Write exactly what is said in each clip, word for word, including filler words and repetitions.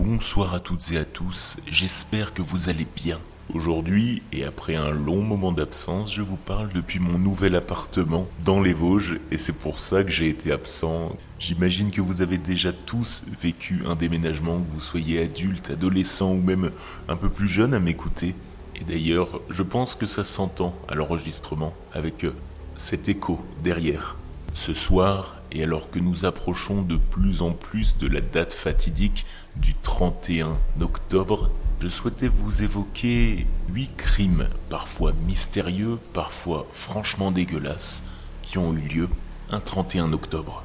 Bonsoir à toutes et à tous, j'espère que vous allez bien. Aujourd'hui, et après un long moment d'absence, je vous parle depuis mon nouvel appartement dans les Vosges, et c'est pour ça que j'ai été absent. J'imagine que vous avez déjà tous vécu un déménagement, que vous soyez adulte, adolescent ou même un peu plus jeune à m'écouter. Et d'ailleurs, je pense que ça s'entend à l'enregistrement, avec cet écho derrière. Ce soir, et alors que nous approchons de plus en plus de la date fatidique du trente et un octobre, je souhaitais vous évoquer huit crimes, parfois mystérieux, parfois franchement dégueulasses, qui ont eu lieu un trente et un octobre.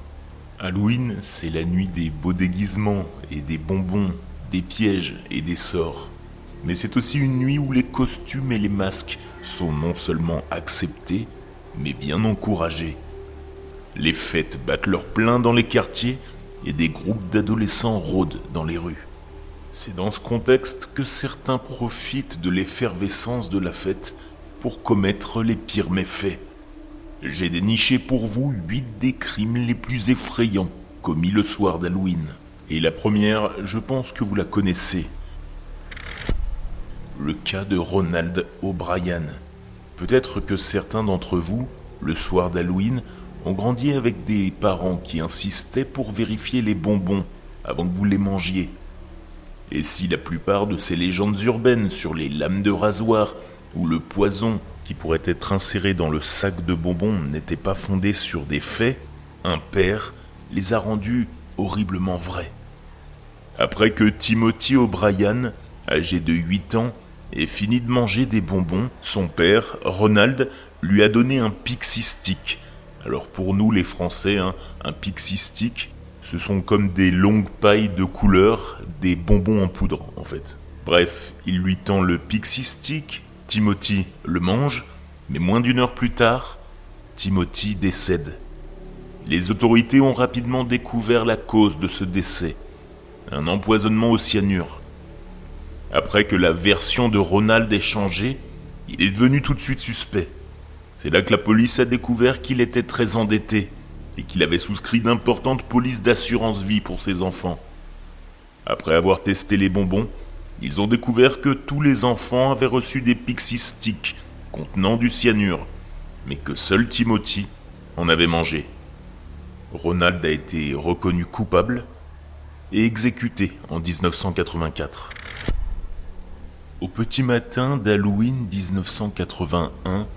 Halloween, c'est la nuit des beaux déguisements et des bonbons, des pièges et des sorts. Mais c'est aussi une nuit où les costumes et les masques sont non seulement acceptés, mais bien encouragés. Les fêtes battent leur plein dans les quartiers et des groupes d'adolescents rôdent dans les rues. C'est dans ce contexte que certains profitent de l'effervescence de la fête pour commettre les pires méfaits. J'ai déniché pour vous huit des crimes les plus effrayants commis le soir d'Halloween. Et la première, je pense que vous la connaissez. Le cas de Ronald O'Brien. Peut-être que certains d'entre vous, le soir d'Halloween, on grandit avec des parents qui insistaient pour vérifier les bonbons avant que vous les mangiez. Et si la plupart de ces légendes urbaines sur les lames de rasoir ou le poison qui pourrait être inséré dans le sac de bonbons n'étaient pas fondées sur des faits, un père les a rendus horriblement vrais. Après que Timothy O'Brien, âgé de huit ans, ait fini de manger des bonbons, son père, Ronald, lui a donné un pixie stick. Alors pour nous les Français, hein, un pixie stick, ce sont comme des longues pailles de couleur, des bonbons en poudre en fait. Bref, il lui tend le pixie stick, Timothy le mange, mais moins d'une heure plus tard, Timothy décède. Les autorités ont rapidement découvert la cause de ce décès, un empoisonnement au cyanure. Après que la version de Ronald ait changé, il est devenu tout de suite suspect. C'est là que la police a découvert qu'il était très endetté et qu'il avait souscrit d'importantes polices d'assurance vie pour ses enfants. Après avoir testé les bonbons, ils ont découvert que tous les enfants avaient reçu des pixie sticks contenant du cyanure, mais que seul Timothy en avait mangé. Ronald a été reconnu coupable et exécuté en dix-neuf cent quatre-vingt-quatre. Au petit matin d'Halloween dix-neuf cent quatre-vingt-un,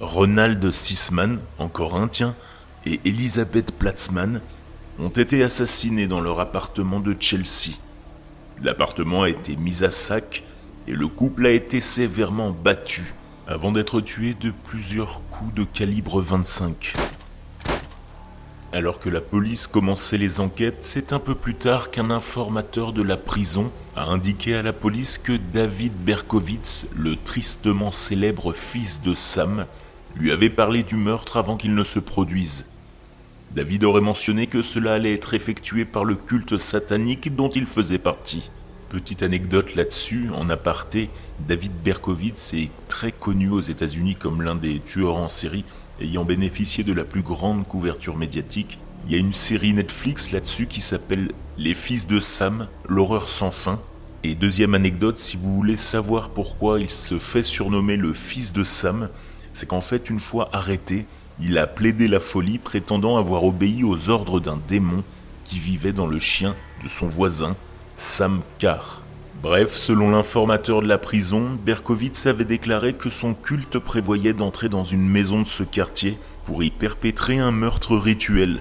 Ronald Sisman, encore un tiens, et Elisabeth Platzman ont été assassinés dans leur appartement de Chelsea. L'appartement a été mis à sac et le couple a été sévèrement battu avant d'être tué de plusieurs coups de calibre vingt-cinq. Alors que la police commençait les enquêtes, c'est un peu plus tard qu'un informateur de la prison a indiqué à la police que David Berkowitz, le tristement célèbre fils de Sam, lui avait parlé du meurtre avant qu'il ne se produise. David aurait mentionné que cela allait être effectué par le culte satanique dont il faisait partie. Petite anecdote là-dessus, en aparté, David Berkowitz est très connu aux États-Unis comme l'un des tueurs en série ayant bénéficié de la plus grande couverture médiatique. Il y a une série Netflix là-dessus qui s'appelle « Les fils de Sam, l'horreur sans fin ». Et deuxième anecdote, si vous voulez savoir pourquoi il se fait surnommer le fils de Sam, c'est qu'en fait, une fois arrêté, il a plaidé la folie prétendant avoir obéi aux ordres d'un démon qui vivait dans le chien de son voisin, Sam Carr. Bref, selon l'informateur de la prison, Berkowitz avait déclaré que son culte prévoyait d'entrer dans une maison de ce quartier pour y perpétrer un meurtre rituel.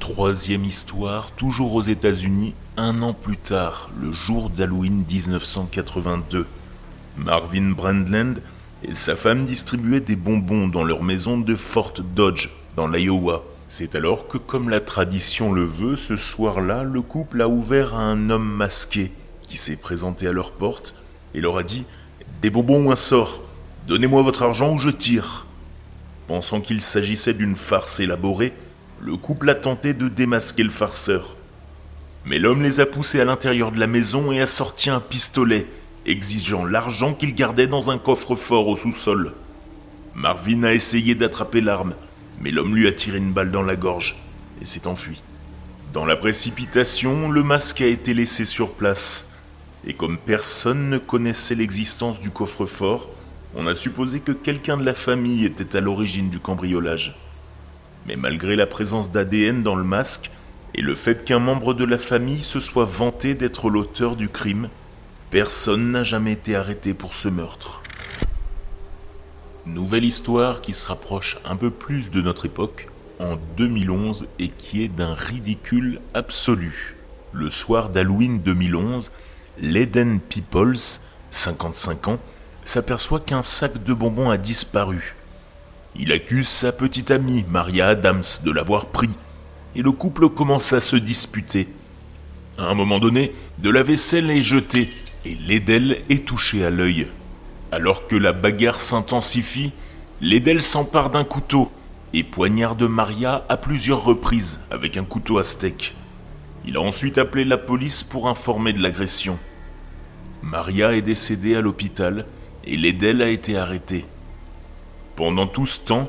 Troisième histoire, toujours aux États-Unis, un an plus tard, le jour d'Halloween dix-neuf cent quatre-vingt-deux. Marvin Brandland et sa femme distribuaient des bonbons dans leur maison de Fort Dodge, dans l'Iowa. C'est alors que, comme la tradition le veut, ce soir-là, le couple a ouvert à un homme masqué qui s'est présenté à leur porte et leur a dit « Des bonbons ou un sort, donnez-moi votre argent ou je tire ». Pensant qu'il s'agissait d'une farce élaborée, le couple a tenté de démasquer le farceur. Mais l'homme les a poussés à l'intérieur de la maison et a sorti un pistolet, exigeant l'argent qu'il gardait dans un coffre-fort au sous-sol. Marvin a essayé d'attraper l'arme, mais l'homme lui a tiré une balle dans la gorge et s'est enfui. Dans la précipitation, le masque a été laissé sur place, et comme personne ne connaissait l'existence du coffre-fort, on a supposé que quelqu'un de la famille était à l'origine du cambriolage. Mais malgré la présence d'A D N dans le masque, et le fait qu'un membre de la famille se soit vanté d'être l'auteur du crime, personne n'a jamais été arrêté pour ce meurtre. Nouvelle histoire qui se rapproche un peu plus de notre époque, en deux mille onze, et qui est d'un ridicule absolu. Le soir d'Halloween deux mille onze, l'Eden Peoples, cinquante-cinq ans, s'aperçoit qu'un sac de bonbons a disparu. Il accuse sa petite amie, Maria Adams, de l'avoir pris, et le couple commence à se disputer. À un moment donné, de la vaisselle est jetée, et l'Eden est touchée à l'œil. Alors que la bagarre s'intensifie, l'Eden s'empare d'un couteau et poignarde Maria à plusieurs reprises avec un couteau à steak. Il a ensuite appelé la police pour informer de l'agression. Maria est décédée à l'hôpital et l'Eden a été arrêtée. Pendant tout ce temps,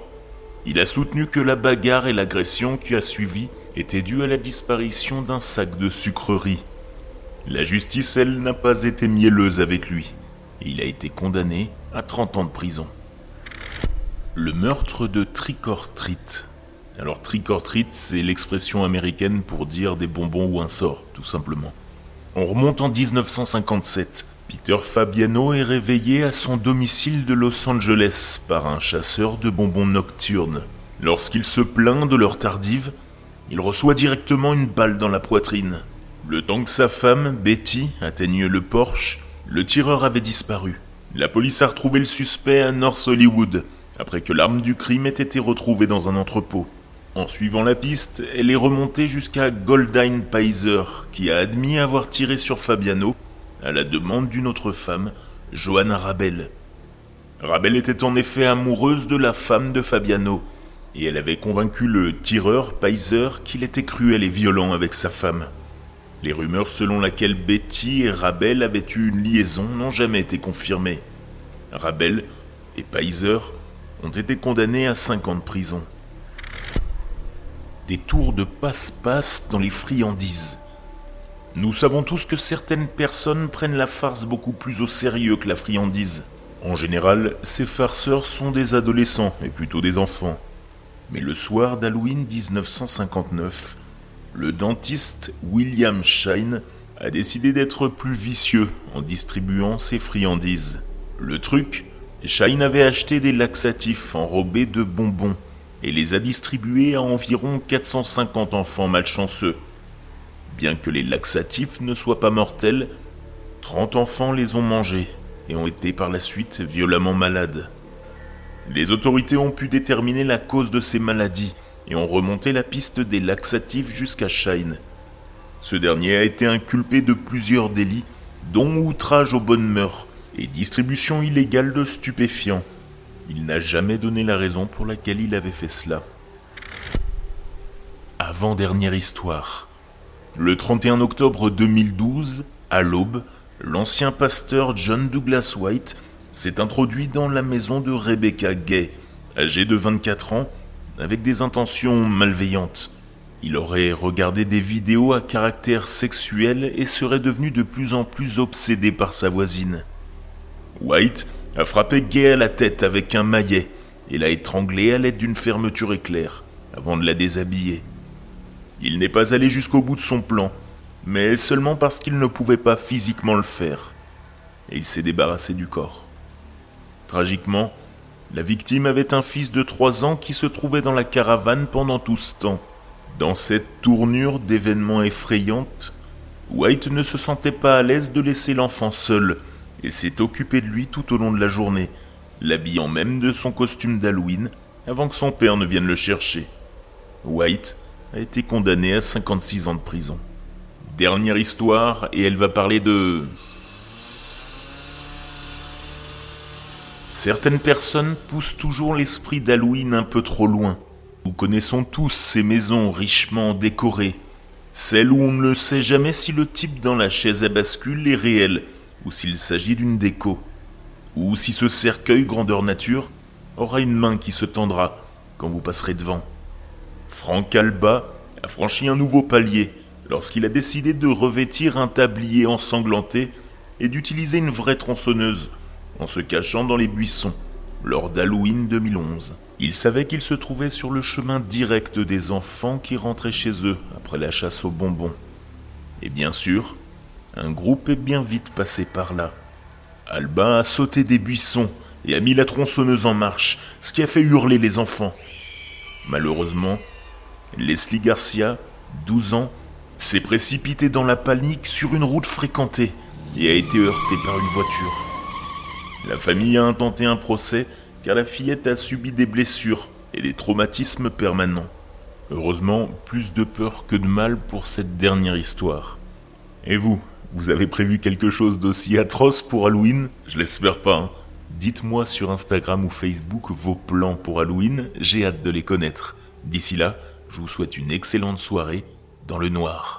il a soutenu que la bagarre et l'agression qui a suivi étaient dues à la disparition d'un sac de sucreries. La justice, elle, n'a pas été mielleuse avec lui. Il a été condamné à trente ans de prison. Le meurtre de Trick or Treat. Alors Trick or Treat, c'est l'expression américaine pour dire des bonbons ou un sort, tout simplement. On remonte en dix-neuf cent cinquante-sept. Peter Fabiano est réveillé à son domicile de Los Angeles par un chasseur de bonbons nocturnes. Lorsqu'il se plaint de l'heure tardive, il reçoit directement une balle dans la poitrine. Le temps que sa femme, Betty, atteigne le Porsche, le tireur avait disparu. La police a retrouvé le suspect à North Hollywood, après que l'arme du crime ait été retrouvée dans un entrepôt. En suivant la piste, elle est remontée jusqu'à Goldine Pizer, qui a admis avoir tiré sur Fabiano, à la demande d'une autre femme, Johanna Rabel. Rabel était en effet amoureuse de la femme de Fabiano, et elle avait convaincu le tireur, Pizer, qu'il était cruel et violent avec sa femme. Les rumeurs selon laquelle Betty et Rabel avaient eu une liaison n'ont jamais été confirmées. Rabel et Pizer ont été condamnés à cinq ans de prison. Des tours de passe-passe dans les friandises. Nous savons tous que certaines personnes prennent la farce beaucoup plus au sérieux que la friandise. En général, ces farceurs sont des adolescents et plutôt des enfants. Mais le soir d'Halloween dix-neuf cent cinquante-neuf... le dentiste William Shine a décidé d'être plus vicieux en distribuant ses friandises. Le truc, Shine avait acheté des laxatifs enrobés de bonbons et les a distribués à environ quatre cent cinquante enfants malchanceux. Bien que les laxatifs ne soient pas mortels, trente enfants les ont mangés et ont été par la suite violemment malades. Les autorités ont pu déterminer la cause de ces maladies et ont remonté la piste des laxatifs jusqu'à Shine. Ce dernier a été inculpé de plusieurs délits, dont outrage aux bonnes mœurs et distribution illégale de stupéfiants. Il n'a jamais donné la raison pour laquelle il avait fait cela. Avant-dernière histoire. Le trente et un octobre deux mille douze, à l'aube, l'ancien pasteur John Douglas White s'est introduit dans la maison de Rebecca Gay, âgée de vingt-quatre ans, avec des intentions malveillantes. Il aurait regardé des vidéos à caractère sexuel et serait devenu de plus en plus obsédé par sa voisine. White a frappé Gay à la tête avec un maillet et l'a étranglée à l'aide d'une fermeture éclair, avant de la déshabiller. Il n'est pas allé jusqu'au bout de son plan, mais seulement parce qu'il ne pouvait pas physiquement le faire. Et il s'est débarrassé du corps. Tragiquement, la victime avait un fils de trois ans qui se trouvait dans la caravane pendant tout ce temps. Dans cette tournure d'événements effrayantes, White ne se sentait pas à l'aise de laisser l'enfant seul et s'est occupé de lui tout au long de la journée, l'habillant même de son costume d'Halloween avant que son père ne vienne le chercher. White a été condamné à cinquante-six ans de prison. Dernière histoire, et elle va parler de... Certaines personnes poussent toujours l'esprit d'Halloween un peu trop loin. Nous connaissons tous ces maisons richement décorées, celles où on ne sait jamais si le type dans la chaise à bascule est réel ou s'il s'agit d'une déco, ou si ce cercueil grandeur nature aura une main qui se tendra quand vous passerez devant. Frank Alba a franchi un nouveau palier lorsqu'il a décidé de revêtir un tablier ensanglanté et d'utiliser une vraie tronçonneuse en se cachant dans les buissons lors d'Halloween deux mille onze. Il savait qu'il se trouvait sur le chemin direct des enfants qui rentraient chez eux après la chasse aux bonbons. Et bien sûr, un groupe est bien vite passé par là. Alba a sauté des buissons et a mis la tronçonneuse en marche, ce qui a fait hurler les enfants. Malheureusement, Leslie Garcia, douze ans, s'est précipitée dans la panique sur une route fréquentée et a été heurtée par une voiture. La famille a intenté un procès car la fillette a subi des blessures et des traumatismes permanents. Heureusement, plus de peur que de mal pour cette dernière histoire. Et vous, vous avez prévu quelque chose d'aussi atroce pour Halloween ? Je l'espère pas, hein. Dites-moi sur Instagram ou Facebook vos plans pour Halloween, j'ai hâte de les connaître. D'ici là, je vous souhaite une excellente soirée dans le noir.